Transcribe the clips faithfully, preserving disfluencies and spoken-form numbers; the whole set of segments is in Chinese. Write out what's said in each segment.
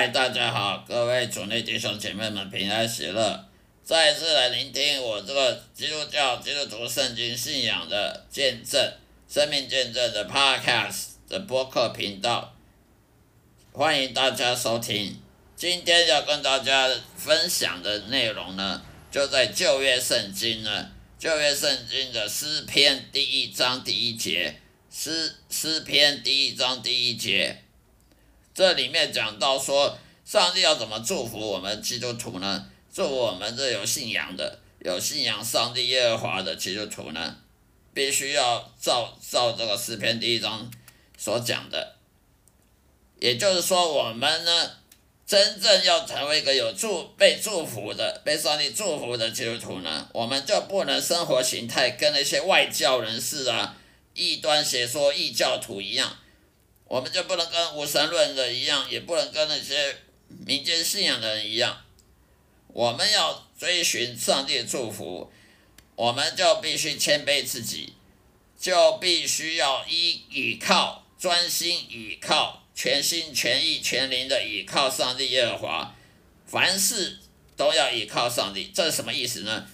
嗨，大家好，各位主内弟兄姐妹们平安喜乐！再一次来聆听我这个基督教基督徒圣经信仰的见证、生命见证的 Podcast 的播客频道，欢迎大家收听。今天要跟大家分享的内容呢，就在旧约圣经呢，旧约圣经的诗篇第一章第一节，诗诗篇第一章第一节。这里面讲到说，上帝要怎么祝福我们基督徒呢？祝福我们这有信仰的、有信仰上帝耶和华的基督徒呢，必须要照照这个诗篇第一章所讲的。也就是说，我们呢，真正要成为一个有祝被祝福的、被上帝祝福的基督徒呢，我们就不能生活形态跟那些外教人士啊、异端邪说、异教徒一样。我们就不能跟无神论的一样，也不能跟那些民间信仰的人一样。我们要追寻上帝的祝福，我们就必须谦卑自己，就必须要依倚靠、专心倚靠、全心全意全灵的倚靠上帝耶和华，凡事都要倚靠上帝。这是什么意思呢？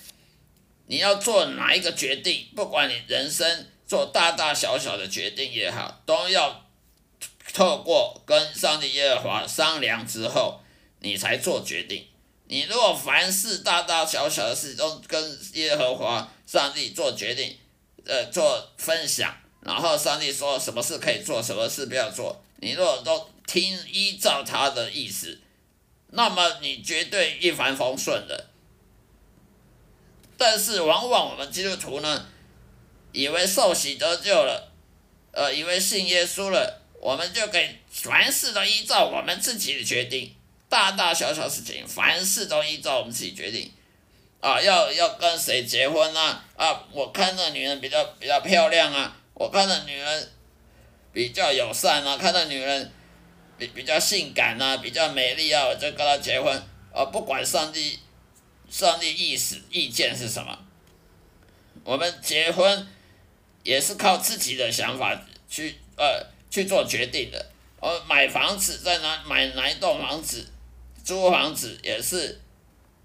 你要做哪一个决定，不管你人生做大大小小的决定也好，都要透过跟上帝耶和华商量之后，你才做决定。你如果凡事大大小小的事都跟耶和华上帝做决定，呃，做分享，然后上帝说什么事可以做，什么事不要做，你如果都听依照他的意思，那么你绝对一帆风顺的。但是往往我们基督徒呢，以为受洗得救了，呃，以为信耶稣了，我们就可以凡事都依照我们自己的决定，大大小小事情，凡事都依照我们自己决定。啊，要要跟谁结婚啊？啊，我看那女人比较比较漂亮啊，我看那女人比较友善啊，看那女人比比较性感啊，比较美丽啊，我就跟她结婚。啊，不管上帝上帝意思意见是什么，我们结婚也是靠自己的想法去呃。去做决定的，呃，买房子在哪买哪一栋房子，租房子也是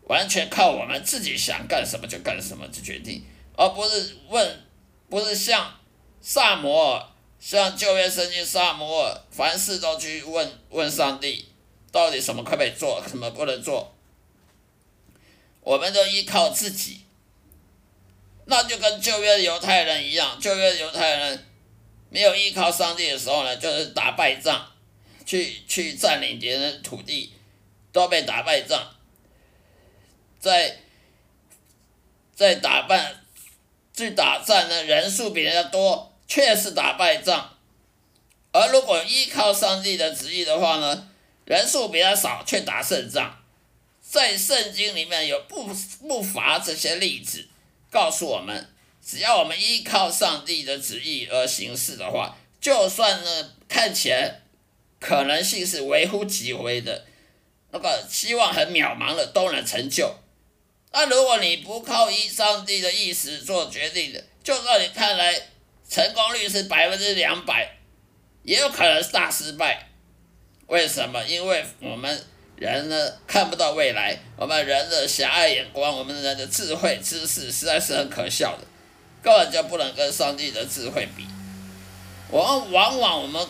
完全靠我们自己想干什么就干什么去决定，而不是问，不是像撒母耳，像旧约圣经撒母耳，凡事都去问问上帝，到底什么可以做，什么不能做，我们都依靠自己，那就跟旧约犹太人一样，旧约犹太人。没有依靠上帝的时候呢，就是打败仗，去去占领别人的土地，都被打败仗。在在打败去打仗呢，人数比人家多，确实打败仗。而如果依靠上帝的旨意的话呢，人数比较少，却打胜仗。在圣经里面有不不乏这些例子，告诉我们。只要我们依靠上帝的旨意而行事的话，就算呢看起来可能性是微乎其微的，那个希望很渺茫的都能成就。那如果你不靠依上帝的意思做决定的，就算你看来成功率是百分之两百，也有可能是大失败。为什么？因为我们人呢看不到未来，我们人的狭隘眼光，我们人的智慧知识实在是很可笑的。根本就不能跟上帝的智慧比。我们往往我们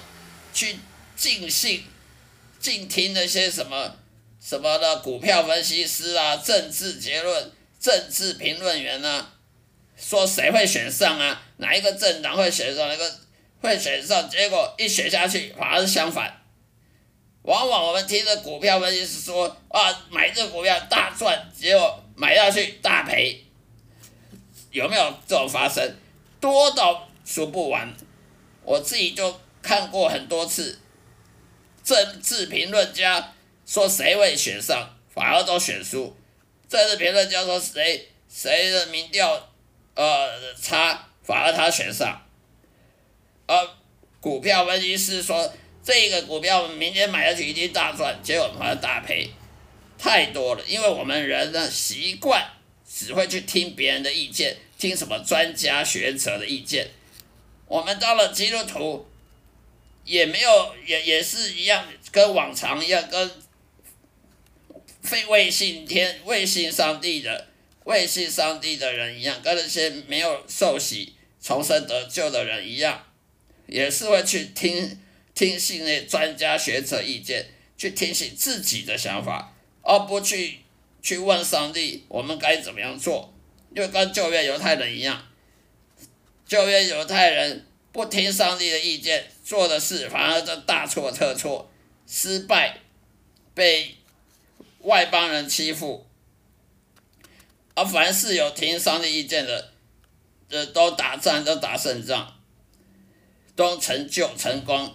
去尽信、尽听那些什么什么的股票分析师啊、政治结论、政治评论员啊，说谁会选上啊，哪一个政党会选上，哪个会选上，结果一选下去反而是相反。往往我们听着股票分析师说啊，买这股票大赚，结果买下去大赔。有没有这种发生？多到数不完，我自己就看过很多次。政治评论家说谁会选上，反而都选输；政治评论家说谁谁的民调呃差，反而他选上。而股票分析师说这个股票明天买下去一定大赚，结果反而大赔，太多了。因为我们人呢习惯。只会去听别人的意见，听什么专家学者的意见。我们到了基督徒，也没有也也是一样，跟往常一样，跟非未信天、未信上帝的、未信上帝的人一样，跟那些没有受洗、重生得救的人一样，也是会去听听信那专家学者意见，去听信自己的想法，而不去去问上帝我们该怎么样做。就跟旧约犹太人一样，旧约犹太人不听上帝的意见，做的事反而就大错特错，失败，被外邦人欺负。而凡是有听上帝意见的，呃，都打仗，都打胜仗，都成就成功。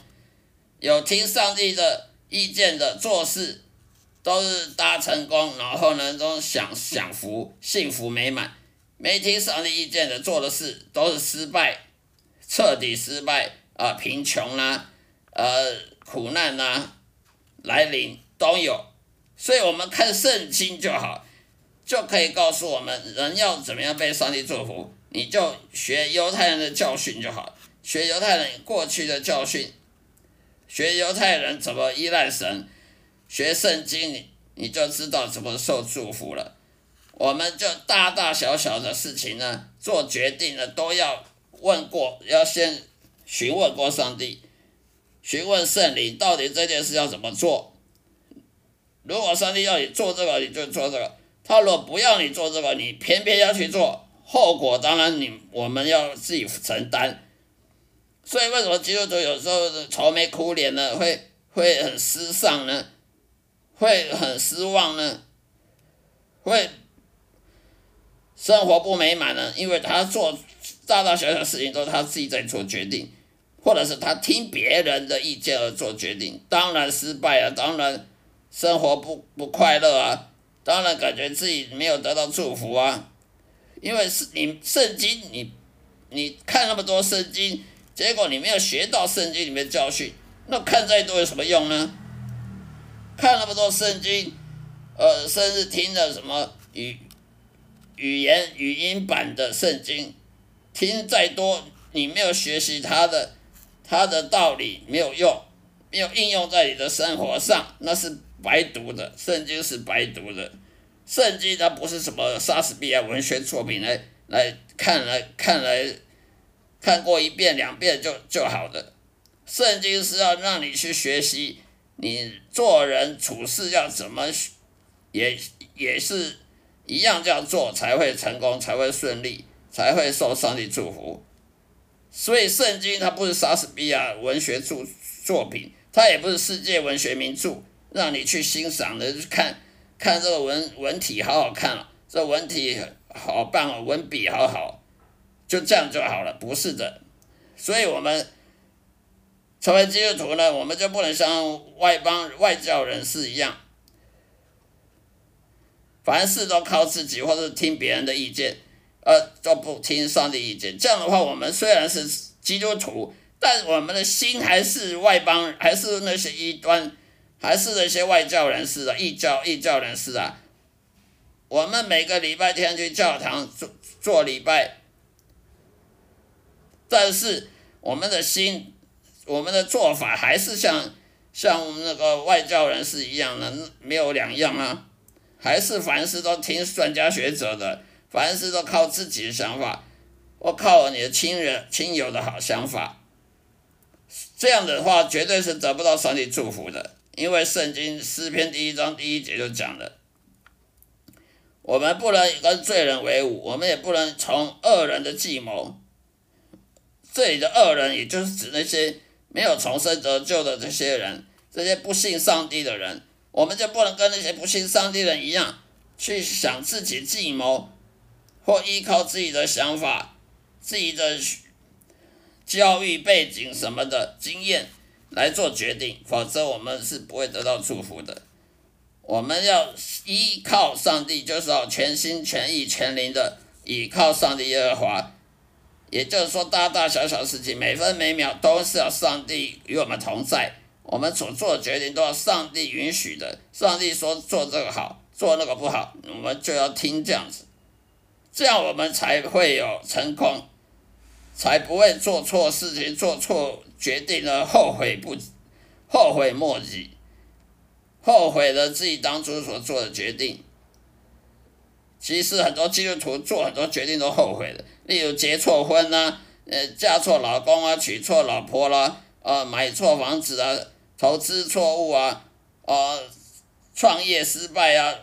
有听上帝的意见的做事，都是大成功，然后呢，都享享福、幸福美满。没听上帝意见的做的事，都是失败，彻底失败啊、呃，贫穷啦、啊，呃，苦难啦、啊，来临都有。所以我们看圣经就好，就可以告诉我们人要怎么样被上帝祝福。你就学犹太人的教训就好，学犹太人过去的教训，学犹太人怎么依赖神，学圣经你就知道怎么受祝福了。我们就大大小小的事情呢，做决定呢，都要问过，要先询问过上帝，询问圣灵，到底这件事要怎么做。如果上帝要你做这个，你就做这个；他如果不要你做这个，你偏偏要去做，后果当然你我们要自己承担。所以为什么基督徒有时候愁眉苦脸呢？会会很失丧呢？会很失望呢？会生活不美满呢？因为他做大大小小的事情都是他自己在做决定，或者是他听别人的意见而做决定，当然失败了，当然生活不不快乐啊，当然感觉自己没有得到祝福啊。因为是你圣经，你你看那么多圣经，结果你没有学到圣经里面教训，那看再多有什么用呢？看那么多圣经，呃，甚至听了什么语语言语音版的圣经，听再多，你没有学习它的它的道理，没有用，没有应用在你的生活上，那是白读的。圣经是白读的。圣经它不是什么莎士比亚文学作品来来看来看来看过一遍两遍就就好的。圣经是要让你去学习，你做人处事要怎么也也是一样这样做才会成功，才会顺利，才会受上帝祝福。所以圣经它不是莎士比亚文学著作品，它也不是世界文学名著，让你去欣赏的，去看。看这个文文体好好看哦，这文体好棒哦，文笔好好，就这样就好了，不是的。所以我们成为基督徒呢，我们就不能像外邦外教人士一样，凡事都靠自己或者听别人的意见，呃，都不听上帝意见。这样的话，我们虽然是基督徒，但我们的心还是外邦，还是那些异端。还是那些外教人士啊，异教异教人士啊，我们每个礼拜天去教堂做做礼拜，但是我们的心，我们的做法还是像像我们那个外教人士一样的，没有两样啊，还是凡事都听专家学者的，凡事都靠自己的想法，我靠你的亲人亲友的好想法，这样的话绝对是得不到上帝祝福的。因为圣经诗篇第一章第一节就讲了，我们不能跟罪人为伍，我们也不能从恶人的计谋。这里的恶人也就是指那些没有重生得救的这些人，这些不信上帝的人，我们就不能跟那些不信上帝的人一样，去想自己计谋，或依靠自己的想法、自己的教育背景什么的经验来做决定，否则我们是不会得到祝福的。我们要依靠上帝，就是要全心全意全灵的倚靠上帝耶和华。也就是说，大大小小事情，每分每秒都是要上帝与我们同在。我们所做的决定都要上帝允许的。上帝说做这个好，做那个不好，我们就要听这样子，这样我们才会有成功，才不会做错事情，做错决定了后悔不后悔莫及，后悔了自己当初所做的决定。其实很多基督徒做很多决定都后悔了，例如结错婚啊，呃，嫁错老公啊，娶错老婆啦、啊，呃，买错房子啊，投资错误啊，呃，创业失败啊，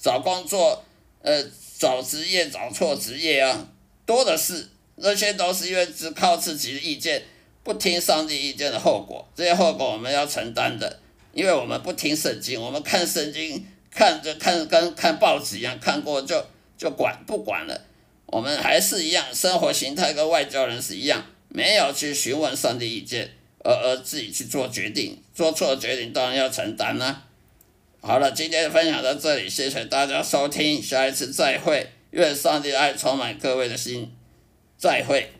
找工作，呃，找职业找错职业啊，多的是，那些都是因为只靠自己的意见，不听上帝意见的后果，这些后果我们要承担的，因为我们不听圣经，我们看圣经看着看跟看报纸一样，看过就就管不管了。我们还是一样，生活形态跟外交人是一样，没有去询问上帝意见，而而自己去做决定，做错决定当然要承担啦、啊。好了，今天的分享到这里，谢谢大家收听，下一次再会，愿上帝的爱充满各位的心，再会。